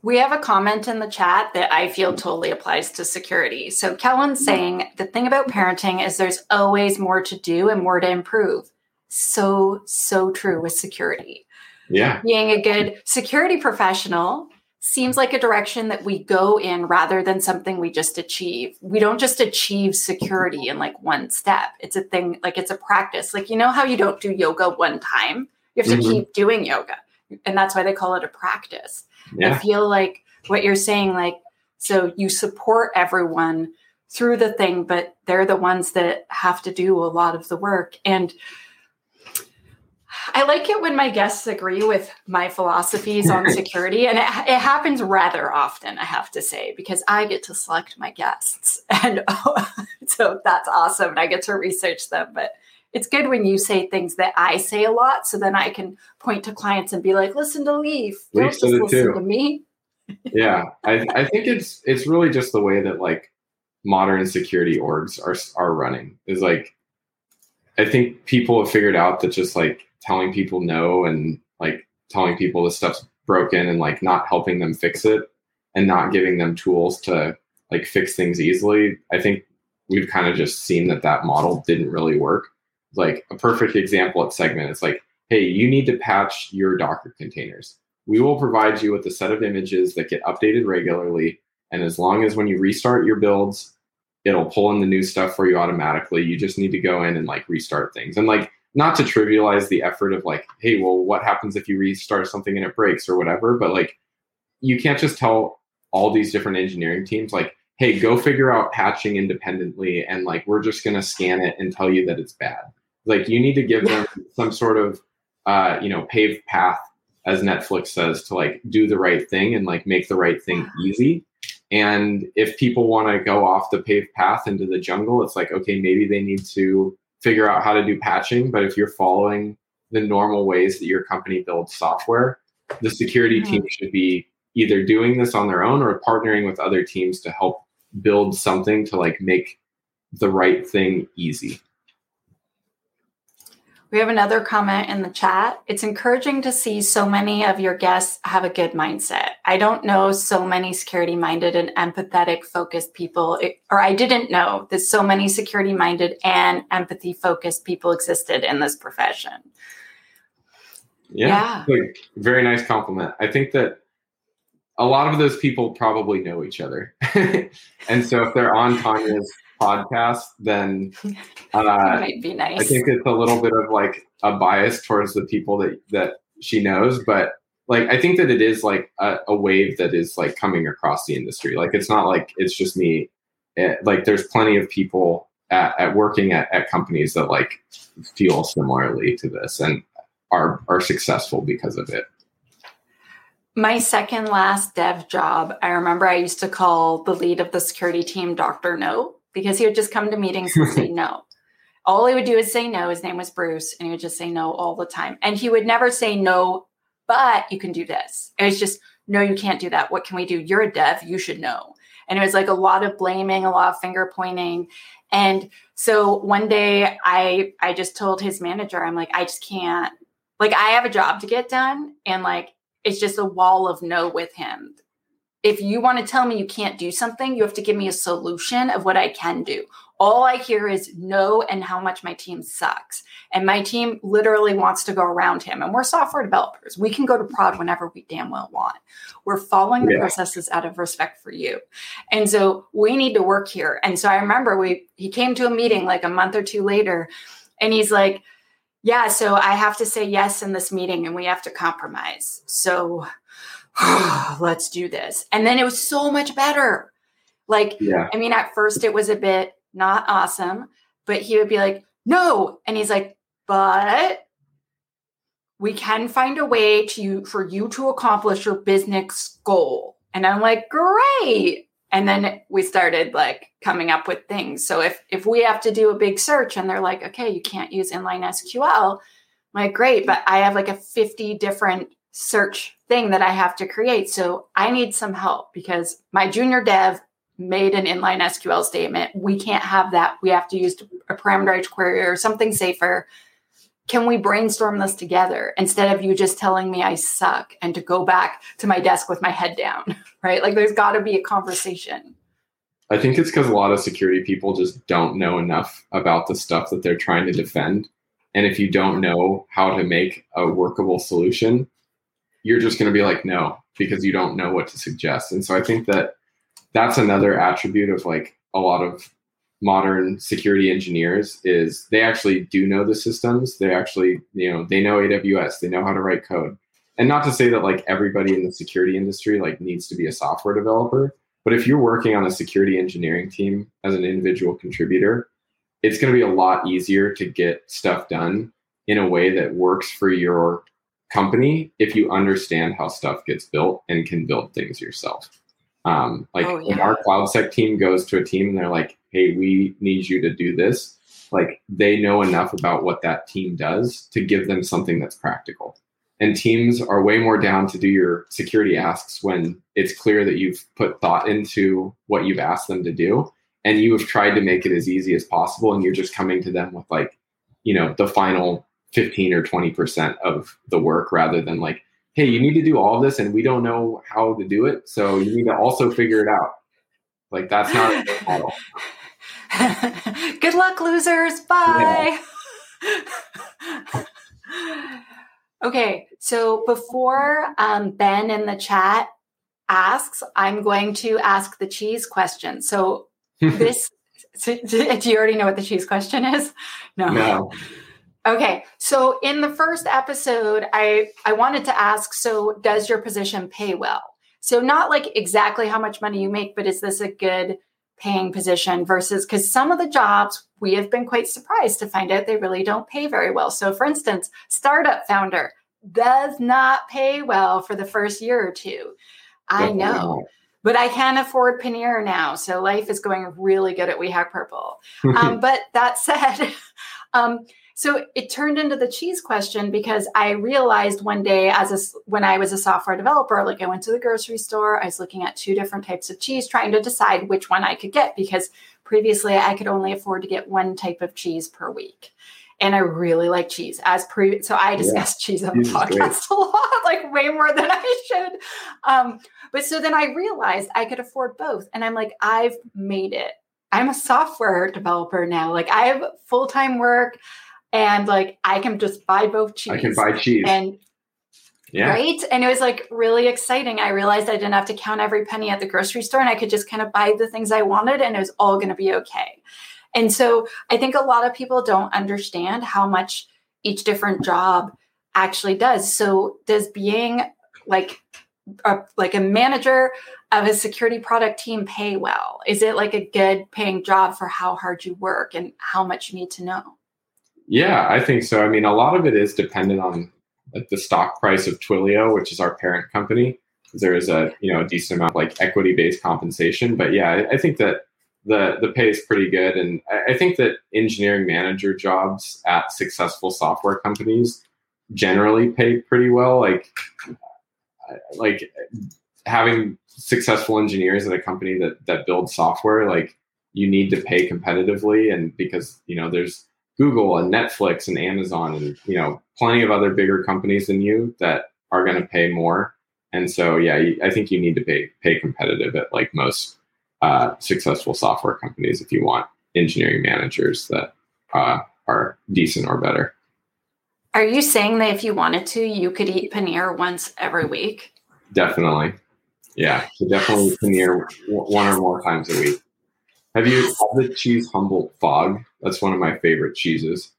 We have a comment in the chat that I feel totally applies to security. So Kellen's saying, the thing about parenting is there's always more to do and more to improve. So, so true with security. Yeah. Being a good security professional seems like a direction that we go in rather than something we just achieve. We don't just achieve security in like one step. It's a thing, like it's a practice. Like, you know how you don't do yoga one time? You have to mm-hmm. keep doing yoga. And that's why they call it a practice. Yeah. I feel like what you're saying, like, so you support everyone through the thing, but they're the ones that have to do a lot of the work. And I like it when my guests agree with my philosophies on security. And it, it happens rather often, I have to say, because I get to select my guests. And oh, so that's awesome. And I get to research them. But it's good when you say things that I say a lot, so then I can point to clients and be like, listen to Leif. Don't just listen to me. Yeah. I, I think it's it's really just the way that like modern security orgs are are running. Is like, I think people have figured out that just like telling people no and like telling people this stuff's broken and like not helping them fix it and not giving them tools to like fix things easily. I think we've kind of just seen that that model didn't really work. Like a perfect example at Segment, it's like, hey, you need to patch your Docker containers. We will provide you with a set of images that get updated regularly. And as long as when you restart your builds, it'll pull in the new stuff for you automatically. You just need to go in and like restart things. And like, not to trivialize the effort of like, hey, well, what happens if you restart something and it breaks or whatever? But like, you can't just tell all these different engineering teams like, hey, go figure out patching independently, and like, we're just going to scan it and tell you that it's bad. Like, you need to give them some sort of, uh, you know, paved path, as Netflix says, to like do the right thing and like make the right thing easy. And if people want to go off the paved path into the jungle, it's like, okay, maybe they need to figure out how to do patching. But if you're following the normal ways that your company builds software, the security mm-hmm. team should be either doing this on their own or partnering with other teams to help build something to like make the right thing easy. We have another comment in the chat. It's encouraging to see so many of your guests have a good mindset. I don't know so many security-minded and empathetic focused people, or I didn't know that so many security-minded and empathy focused people existed in this profession. Yeah, yeah. Like, very nice compliment. I think that a lot of those people probably know each other. And so if they're on Tanya's podcast, then uh, might be nice. I think it's a little bit of like a bias towards the people that, that she knows, but like, I think that it is like a, a wave that is like coming across the industry. Like, it's not like it's just me. It, like, there's plenty of people at, at working at, at companies that like feel similarly to this and are, are successful because of it. My second last dev job, I remember I used to call the lead of the security team Doctor No, because he would just come to meetings and say no. All he would do is say no. His name was Bruce, and he would just say no all the time. And he would never say no, but you can do this. It was just, no, you can't do that. What can we do? You're a dev. You should know. And it was like a lot of blaming, a lot of finger pointing. And so one day I, I just told his manager, I'm like, I just can't. Like, I have a job to get done. And like, it's just a wall of no with him. If you want to tell me you can't do something, you have to give me a solution of what I can do. All I hear is no and how much my team sucks. And my team literally wants to go around him. And we're software developers. We can go to prod whenever we damn well want. We're following the yeah. processes out of respect for you. And so we need to work here. And so I remember we he came to a meeting like a month or two later, and he's like, yeah, so I have to say yes in this meeting and we have to compromise. So let's do this. And then it was so much better. Like, yeah. I mean, at first it was a bit not awesome, but he would be like, no. And he's like, but we can find a way to you for you to accomplish your business goal. And I'm like, great. And then we started like coming up with things. So if, if we have to do a big search and they're like, okay, you can't use inline S Q L, I'm like, great. But I have like a fifty different search thing that I have to create. So I need some help because my junior dev made an inline S Q L statement. We can't have that. We have to use a parameterized query or something safer. Can we brainstorm this together instead of you just telling me I suck and to go back to my desk with my head down, right? Like, there's got to be a conversation. I think it's because a lot of security people just don't know enough about the stuff that they're trying to defend. And if you don't know how to make a workable solution, you're just going to be like, no, because you don't know what to suggest. And so I think that that's another attribute of like a lot of modern security engineers is they actually do know the systems. They actually, you know, they know A W S, they know how to write code. And not to say that like everybody in the security industry like needs to be a software developer, but if you're working on a security engineering team as an individual contributor, it's going to be a lot easier to get stuff done in a way that works for your company if you understand how stuff gets built and can build things yourself. Um, like oh, yeah. when our CloudSec team goes to a team and they're like, hey, we need you to do this. Like, they know enough about what that team does to give them something that's practical. And teams are way more down to do your security asks when it's clear that you've put thought into what you've asked them to do. And you have tried to make it as easy as possible. And you're just coming to them with like, you know, the final fifteen or twenty percent of the work rather than like, hey, you need to do all this and we don't know how to do it. So you need to also figure it out. Like, that's not a model. Good luck, losers. Bye. Yeah. Okay. So before um, Ben in the chat asks, I'm going to ask the cheese question. So this, so, do you already know what the cheese question is? No. No. Okay. So in the first episode, I, I wanted to ask, so does your position pay well? So not like exactly how much money you make, but is this a good paying position versus, because some of the jobs we have been quite surprised to find out they really don't pay very well. So for instance, startup founder does not pay well for the first year or two. I know, but I can afford Paneer now. So life is going really good at We Hack Purple. Um, but that said, um, so it turned into the cheese question because I realized one day as a, when I was a software developer, like I went to the grocery store, I was looking at two different types of cheese, trying to decide which one I could get because previously I could only afford to get one type of cheese per week. And I really like cheese as pre. So I discussed yeah, cheese on the podcast a lot, like way more than I should. Um, but so then I realized I could afford both. And I'm like, I've made it. I'm a software developer now. Like I have full-time work. And like, I can just buy both cheese. I can buy cheese. And yeah. Right. And it was like really exciting. I realized I didn't have to count every penny at the grocery store and I could just kind of buy the things I wanted and it was all going to be okay. And so I think a lot of people don't understand how much each different job actually does. So does being like a, like a manager of a security product team pay well? Is it like a good paying job for how hard you work and how much you need to know? Yeah, I think so. I mean, a lot of it is dependent on like, the stock price of Twilio, which is our parent company. There is a you know a decent amount of like equity-based compensation, but yeah, I, I think that the the pay is pretty good, and I, I think that engineering manager jobs at successful software companies generally pay pretty well. Like like having successful engineers at a company that that builds software, like you need to pay competitively, and because you know there's Google and Netflix and Amazon and, you know, plenty of other bigger companies than you that are going to pay more. And so, yeah, I think you need to pay pay competitive at like most uh, successful software companies if you want engineering managers that uh, are decent or better. Are you saying that if you wanted to, you could eat paneer once every week? Definitely. Yeah. So definitely paneer one or more times a week. Have you had the cheese Humboldt fog? That's one of my favorite cheeses.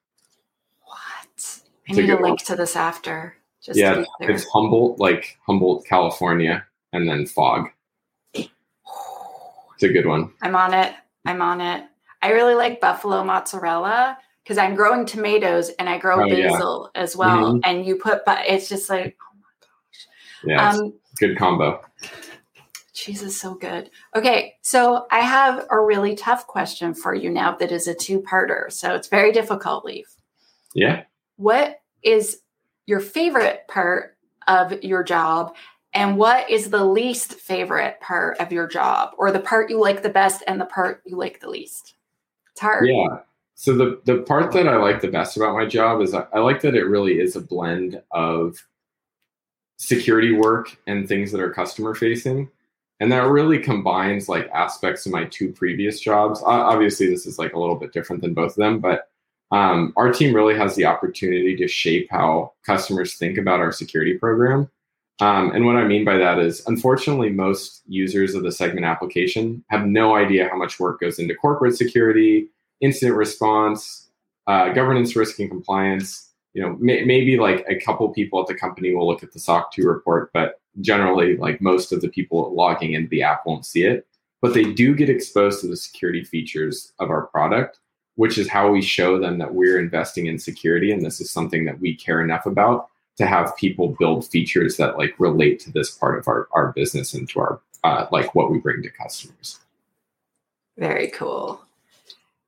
What? I need a link to this after. Just yeah, to be clear. It's Humboldt, like Humboldt, California, and then fog. It's a good one. I'm on it. I'm on it. I really like buffalo mozzarella because I'm growing tomatoes and I grow oh, basil yeah. as well. Mm-hmm. And you put, but it's just like, oh my gosh. Yeah, um, good combo. Cheese is so good. Okay, so I have a really tough question for you now that is a two-parter. So it's very difficult, Leif. Yeah. What is your favorite part of your job? And what is the least favorite part of your job? Or the part you like the best and the part you like the least? It's hard. Yeah. So the, the part that I like the best about my job is I, I like that it really is a blend of security work and things that are customer-facing. And that really combines like aspects of my two previous jobs. Obviously, this is like a little bit different than both of them, but um, our team really has the opportunity to shape how customers think about our security program. Um, and what I mean by that is, unfortunately, most users of the Segment application have no idea how much work goes into corporate security, incident response, uh, governance, risk, and compliance. You know, may- maybe like a couple people at the company will look at the S O C two report, but generally, like most of the people logging into the app won't see it, but they do get exposed to the security features of our product, which is how we show them that we're investing in security. And this is something that we care enough about to have people build features that like relate to this part of our, our business and to our, uh, like what we bring to customers. Very cool.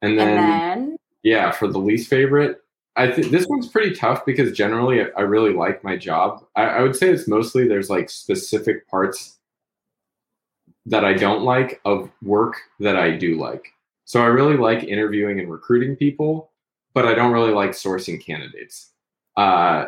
And then, and then... yeah, for the least favorite, I think this one's pretty tough because generally I, I really like my job. I, I would say it's mostly there's like specific parts that I don't like of work that I do like. So I really like interviewing and recruiting people, but I don't really like sourcing candidates. Uh,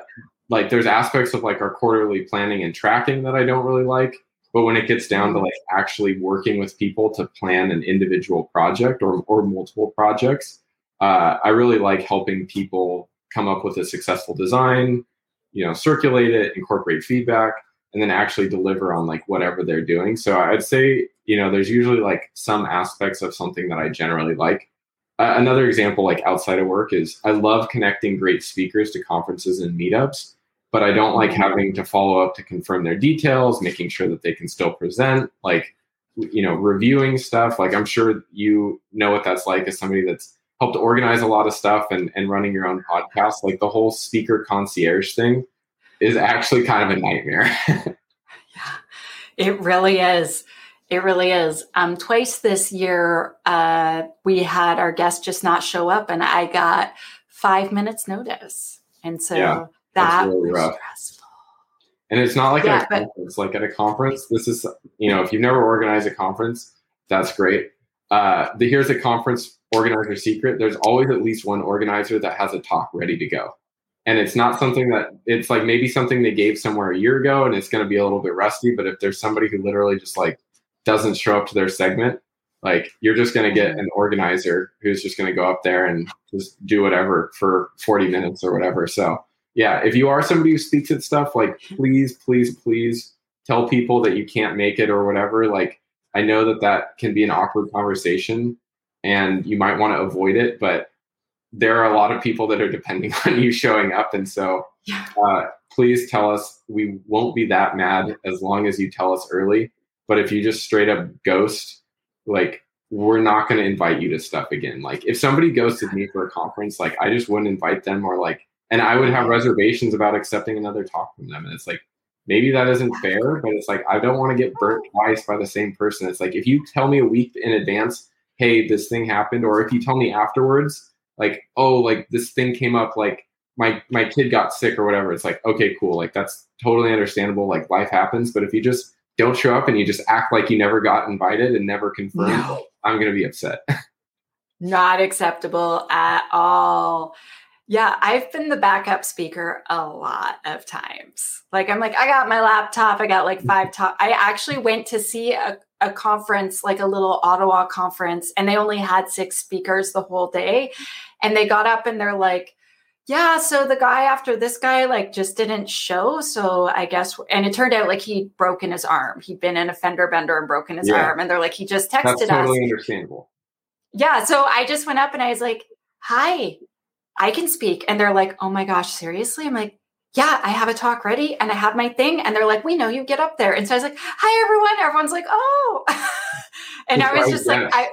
like there's aspects of like our quarterly planning and tracking that I don't really like, but when it gets down to like actually working with people to plan an individual project or, or multiple projects, Uh, I really like helping people come up with a successful design, you know, circulate it, incorporate feedback, and then actually deliver on like whatever they're doing. So I'd say, you know, there's usually like some aspects of something that I generally like. Uh, another example, like outside of work, is I love connecting great speakers to conferences and meetups, but I don't like having to follow up to confirm their details, making sure that they can still present. Like you know, reviewing stuff. Like, I'm sure you know what that's like as somebody that's helped organize a lot of stuff and, and running your own podcast. Like, the whole speaker concierge thing is actually kind of a nightmare. Yeah, it really is. It really is. Um, twice this year, uh, we had our guest just not show up, and I got five minutes notice. And so yeah, that really was rough. Stressful. And it's not like yeah, at a but, conference. Like at a conference, this is, you know, if you've never organized a conference, that's great. Uh, the, here's a conference organizer secret. There's always at least one organizer that has a talk ready to go. And it's not something that, it's like maybe something they gave somewhere a year ago and it's going to be a little bit rusty. But if there's somebody who literally just like doesn't show up to their segment, like you're just going to get an organizer who's just going to go up there and just do whatever for forty minutes or whatever. So yeah, if you are somebody who speaks at stuff, like please, please, please tell people that you can't make it or whatever. Like, I know that that can be an awkward conversation and you might want to avoid it, but there are a lot of people that are depending on you showing up. And so uh, please tell us. We won't be that mad as long as you tell us early. But if you just straight up ghost, like, we're not going to invite you to stuff again. Like, if somebody ghosted me for a conference, like, I just wouldn't invite them, or like, and I would have reservations about accepting another talk from them. And it's like, maybe that isn't fair, but it's like, I don't want to get burnt twice by the same person. It's like, if you tell me a week in advance, hey, this thing happened, or if you tell me afterwards, like, oh, like this thing came up, like my, my kid got sick or whatever. It's like, okay, cool. Like, that's totally understandable. Like, life happens. But if you just don't show up and you just act like you never got invited and never confirmed, no. I'm going to be upset. Not acceptable at all. Yeah. I've been the backup speaker a lot of times. Like, I'm like, I got my laptop. I got like five top. I actually went to see a, a conference, like a little Ottawa conference, and they only had six speakers the whole day. And they got up and they're like, yeah, so the guy after this guy, like, just didn't show. So I guess, and it turned out like he'd broken his arm. He'd been in a fender bender and broken his yeah. arm. And they're like, he just texted That's us. That's totally understandable. Yeah. So I just went up and I was like, hi, I can speak. And they're like, oh my gosh, seriously? I'm like, yeah, I have a talk ready and I have my thing. And they're like, we know you, get up there. And so I was like, hi, everyone. Everyone's like, oh. And I was just like, I,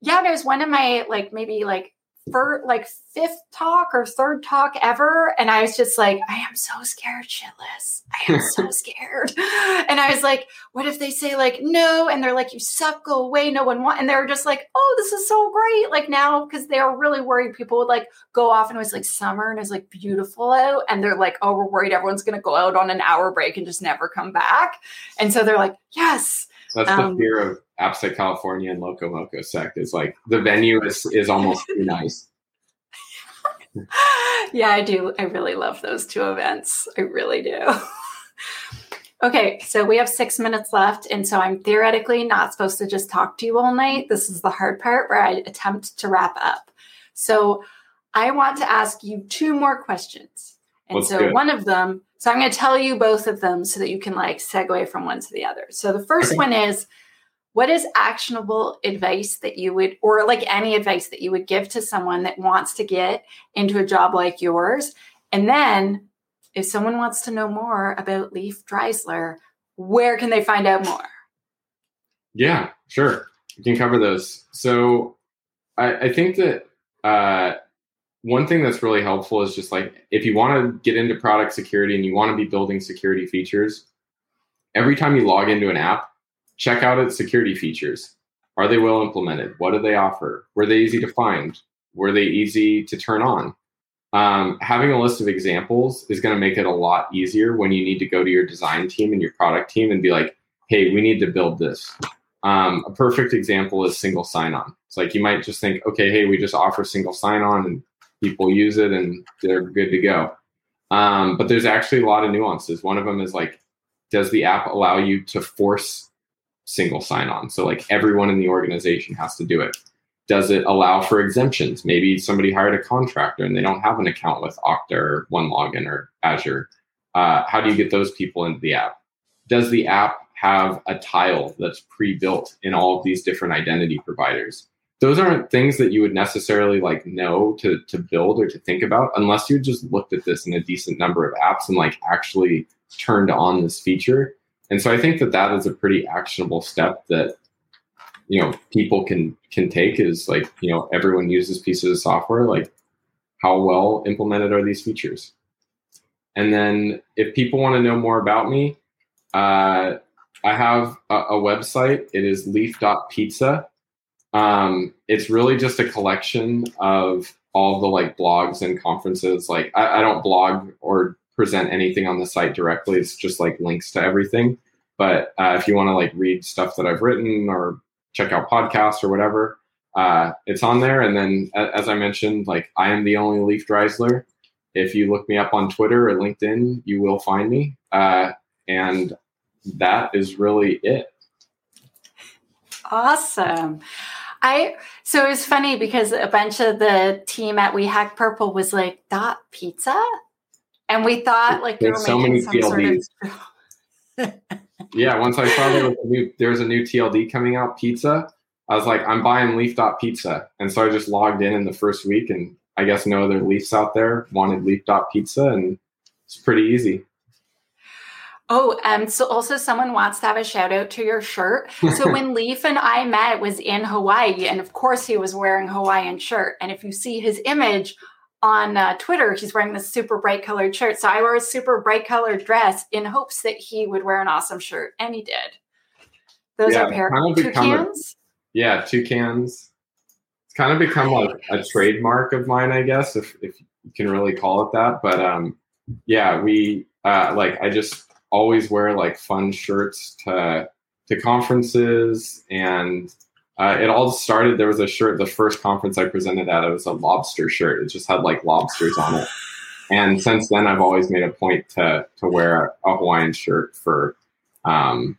yeah, and it was one of my, like, maybe like, for like fifth talk or third talk ever. And I was just like, I am so scared shitless. I am so scared. And I was like, what if they say like, no? And they're like, you suck, go away. No one wants. And they're just like, oh, this is so great. Like, now, because they were really worried people would like go off, and it was like summer and it was like beautiful out. And they're like, oh, we're worried everyone's going to go out on an hour break and just never come back. And so they're like, yes. That's um, the fear of AppSec California and Loco Moco Sec, is like the venue is, is almost too nice. Yeah, I do. I really love those two events. I really do. Okay, so we have six minutes left. And so I'm theoretically not supposed to just talk to you all night. This is the hard part where I attempt to wrap up. So I want to ask you two more questions. And Let's so one of them, so I'm going to tell you both of them so that you can like segue from one to the other. So the first okay. one is, what is actionable advice that you would, or like any advice that you would give to someone that wants to get into a job like yours? And then if someone wants to know more about Leif Dreisler, where can they find out more? Yeah, sure. We can cover those. So I, I think that uh, one thing that's really helpful is just like, if you want to get into product security and you want to be building security features, every time you log into an app, check out its security features. Are they well implemented? What do they offer? Were they easy to find? Were they easy to turn on? Um, having a list of examples is going to make it a lot easier when you need to go to your design team and your product team and be like, hey, we need to build this. Um, a perfect example is single sign-on. It's like, you might just think, okay, hey, we just offer single sign-on and people use it and they're good to go. Um, but there's actually a lot of nuances. One of them is like, does the app allow you to force single sign-on? So like everyone in the organization has to do it. Does it allow for exemptions? Maybe somebody hired a contractor and they don't have an account with Okta or OneLogin or Azure. Uh, how do you get those people into the app? Does the app have a tile that's pre-built in all of these different identity providers? Those aren't things that you would necessarily like know to, to build or to think about unless you just looked at this in a decent number of apps and like actually turned on this feature. And so I think that that is a pretty actionable step that you know, people can can take is like, you know, everyone uses pieces of software, like how well implemented are these features? And then if people want to know more about me, uh, I have a, a website. It is leaf dot pizza. Um, it's really just a collection of all the like blogs and conferences. Like I, I don't blog or present anything on the site directly. It's just like links to everything. But uh, if you want to like read stuff that I've written or check out podcasts or whatever, uh, it's on there. And then as I mentioned, like I am the only Leif Dreisler. If you look me up on Twitter or LinkedIn, you will find me. Uh, and that is really it. Awesome. I so it was funny because a bunch of the team at We Hack Purple was like, dot pizza? And we thought like you were so making some P L Ds. Sort of... Yeah, once I saw there was, a new, there was a new T L D coming out, pizza, I was like, I'm buying leaf dot pizza. And so I just logged in in the first week, and I guess no other Leafs out there wanted leaf dot pizza, and it's pretty easy. Oh, um, so also someone wants to have a shout out to your shirt. So when Leif and I met, it was in Hawaii, and of course he was wearing Hawaiian shirt. And if you see his image on uh, Twitter, he's wearing this super bright colored shirt. So I wore a super bright colored dress in hopes that he would wear an awesome shirt, and he did. Those yeah, are pair of two cans. A, yeah, two cans. It's kind of become like a trademark of mine, I guess, if if you can really call it that. But um, yeah, we uh, like I just. always wear like fun shirts to to conferences, and uh, it all started. There was a shirt the first conference I presented at. It was a lobster shirt. It just had like lobsters on it, and since then I've always made a point to to wear a Hawaiian shirt for um,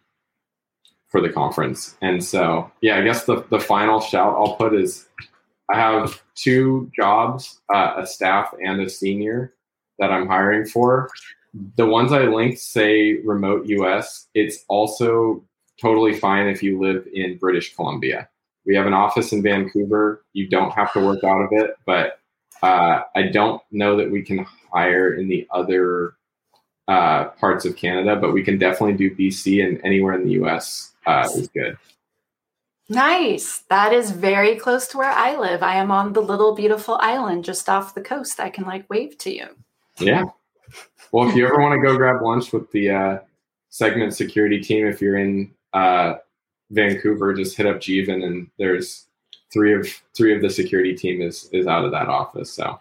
for the conference. And so yeah, I guess the the final shout I'll put is I have two jobs, uh, a staff and a senior that I'm hiring for. The ones I linked say remote U S. It's also totally fine if you live in British Columbia. We have an office in Vancouver. You don't have to work out of it, but uh, I don't know that we can hire in the other uh, parts of Canada, but we can definitely do B C, and anywhere in the U S uh, is good. Nice. That is very close to where I live. I am on the little beautiful island just off the coast. I can like wave to you. Yeah. Well, if you ever want to go grab lunch with the uh, Segment security team, if you're in uh, Vancouver, just hit up Jeevan, and there's three of three of the security team is is out of that office. So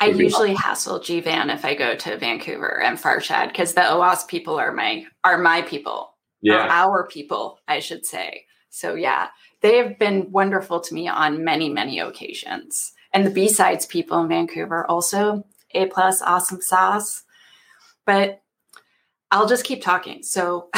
I usually hassle Jeevan if I go to Vancouver and Farshad, because the OWASP people are my are my people, yeah, or our people, I should say. So yeah, they have been wonderful to me on many many occasions, and the B-sides people in Vancouver also. A plus, awesome sauce. But I'll just keep talking. So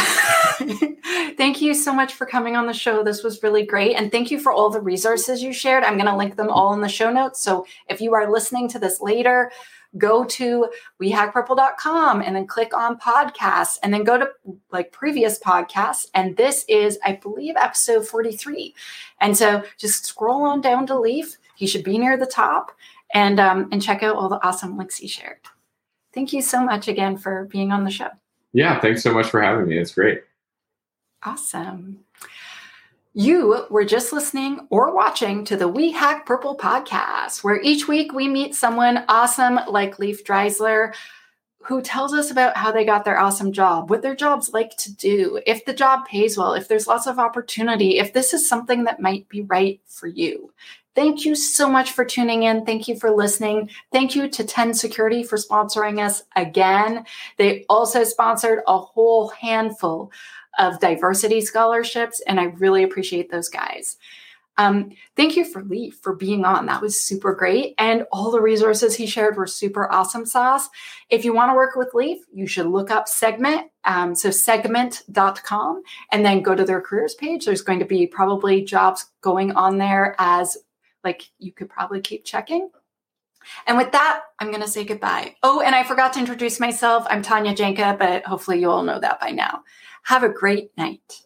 thank you so much for coming on the show. This was really great. And thank you for all the resources you shared. I'm going to link them all in the show notes. So if you are listening to this later, go to we hack purple dot com and then click on podcasts, and then go to like previous podcasts. And this is, I believe, episode forty-three. And so just scroll on down to Leif. He should be near the top. And um, and check out all the awesome links he shared. Thank you so much again for being on the show. Yeah, thanks so much for having me. It's great. Awesome. You were just listening or watching to the We Hack Purple podcast, where each week we meet someone awesome like Leif Dreisler, who tells us about how they got their awesome job, what their jobs like to do, if the job pays well, if there's lots of opportunity, if this is something that might be right for you. Thank you so much for tuning in. Thank you for listening. Thank you to Ten Security for sponsoring us again. They also sponsored a whole handful of diversity scholarships, and I really appreciate those guys. Um, thank you for Leif for being on. That was super great. And all the resources he shared were super awesome sauce. If you want to work with Leif, you should look up Segment. Um, so segment dot com, and then go to their careers page. There's going to be probably jobs going on there as like you could probably keep checking. And with that, I'm going to say goodbye. Oh, and I forgot to introduce myself. I'm Tanya Janka, but hopefully you all know that by now. Have a great night.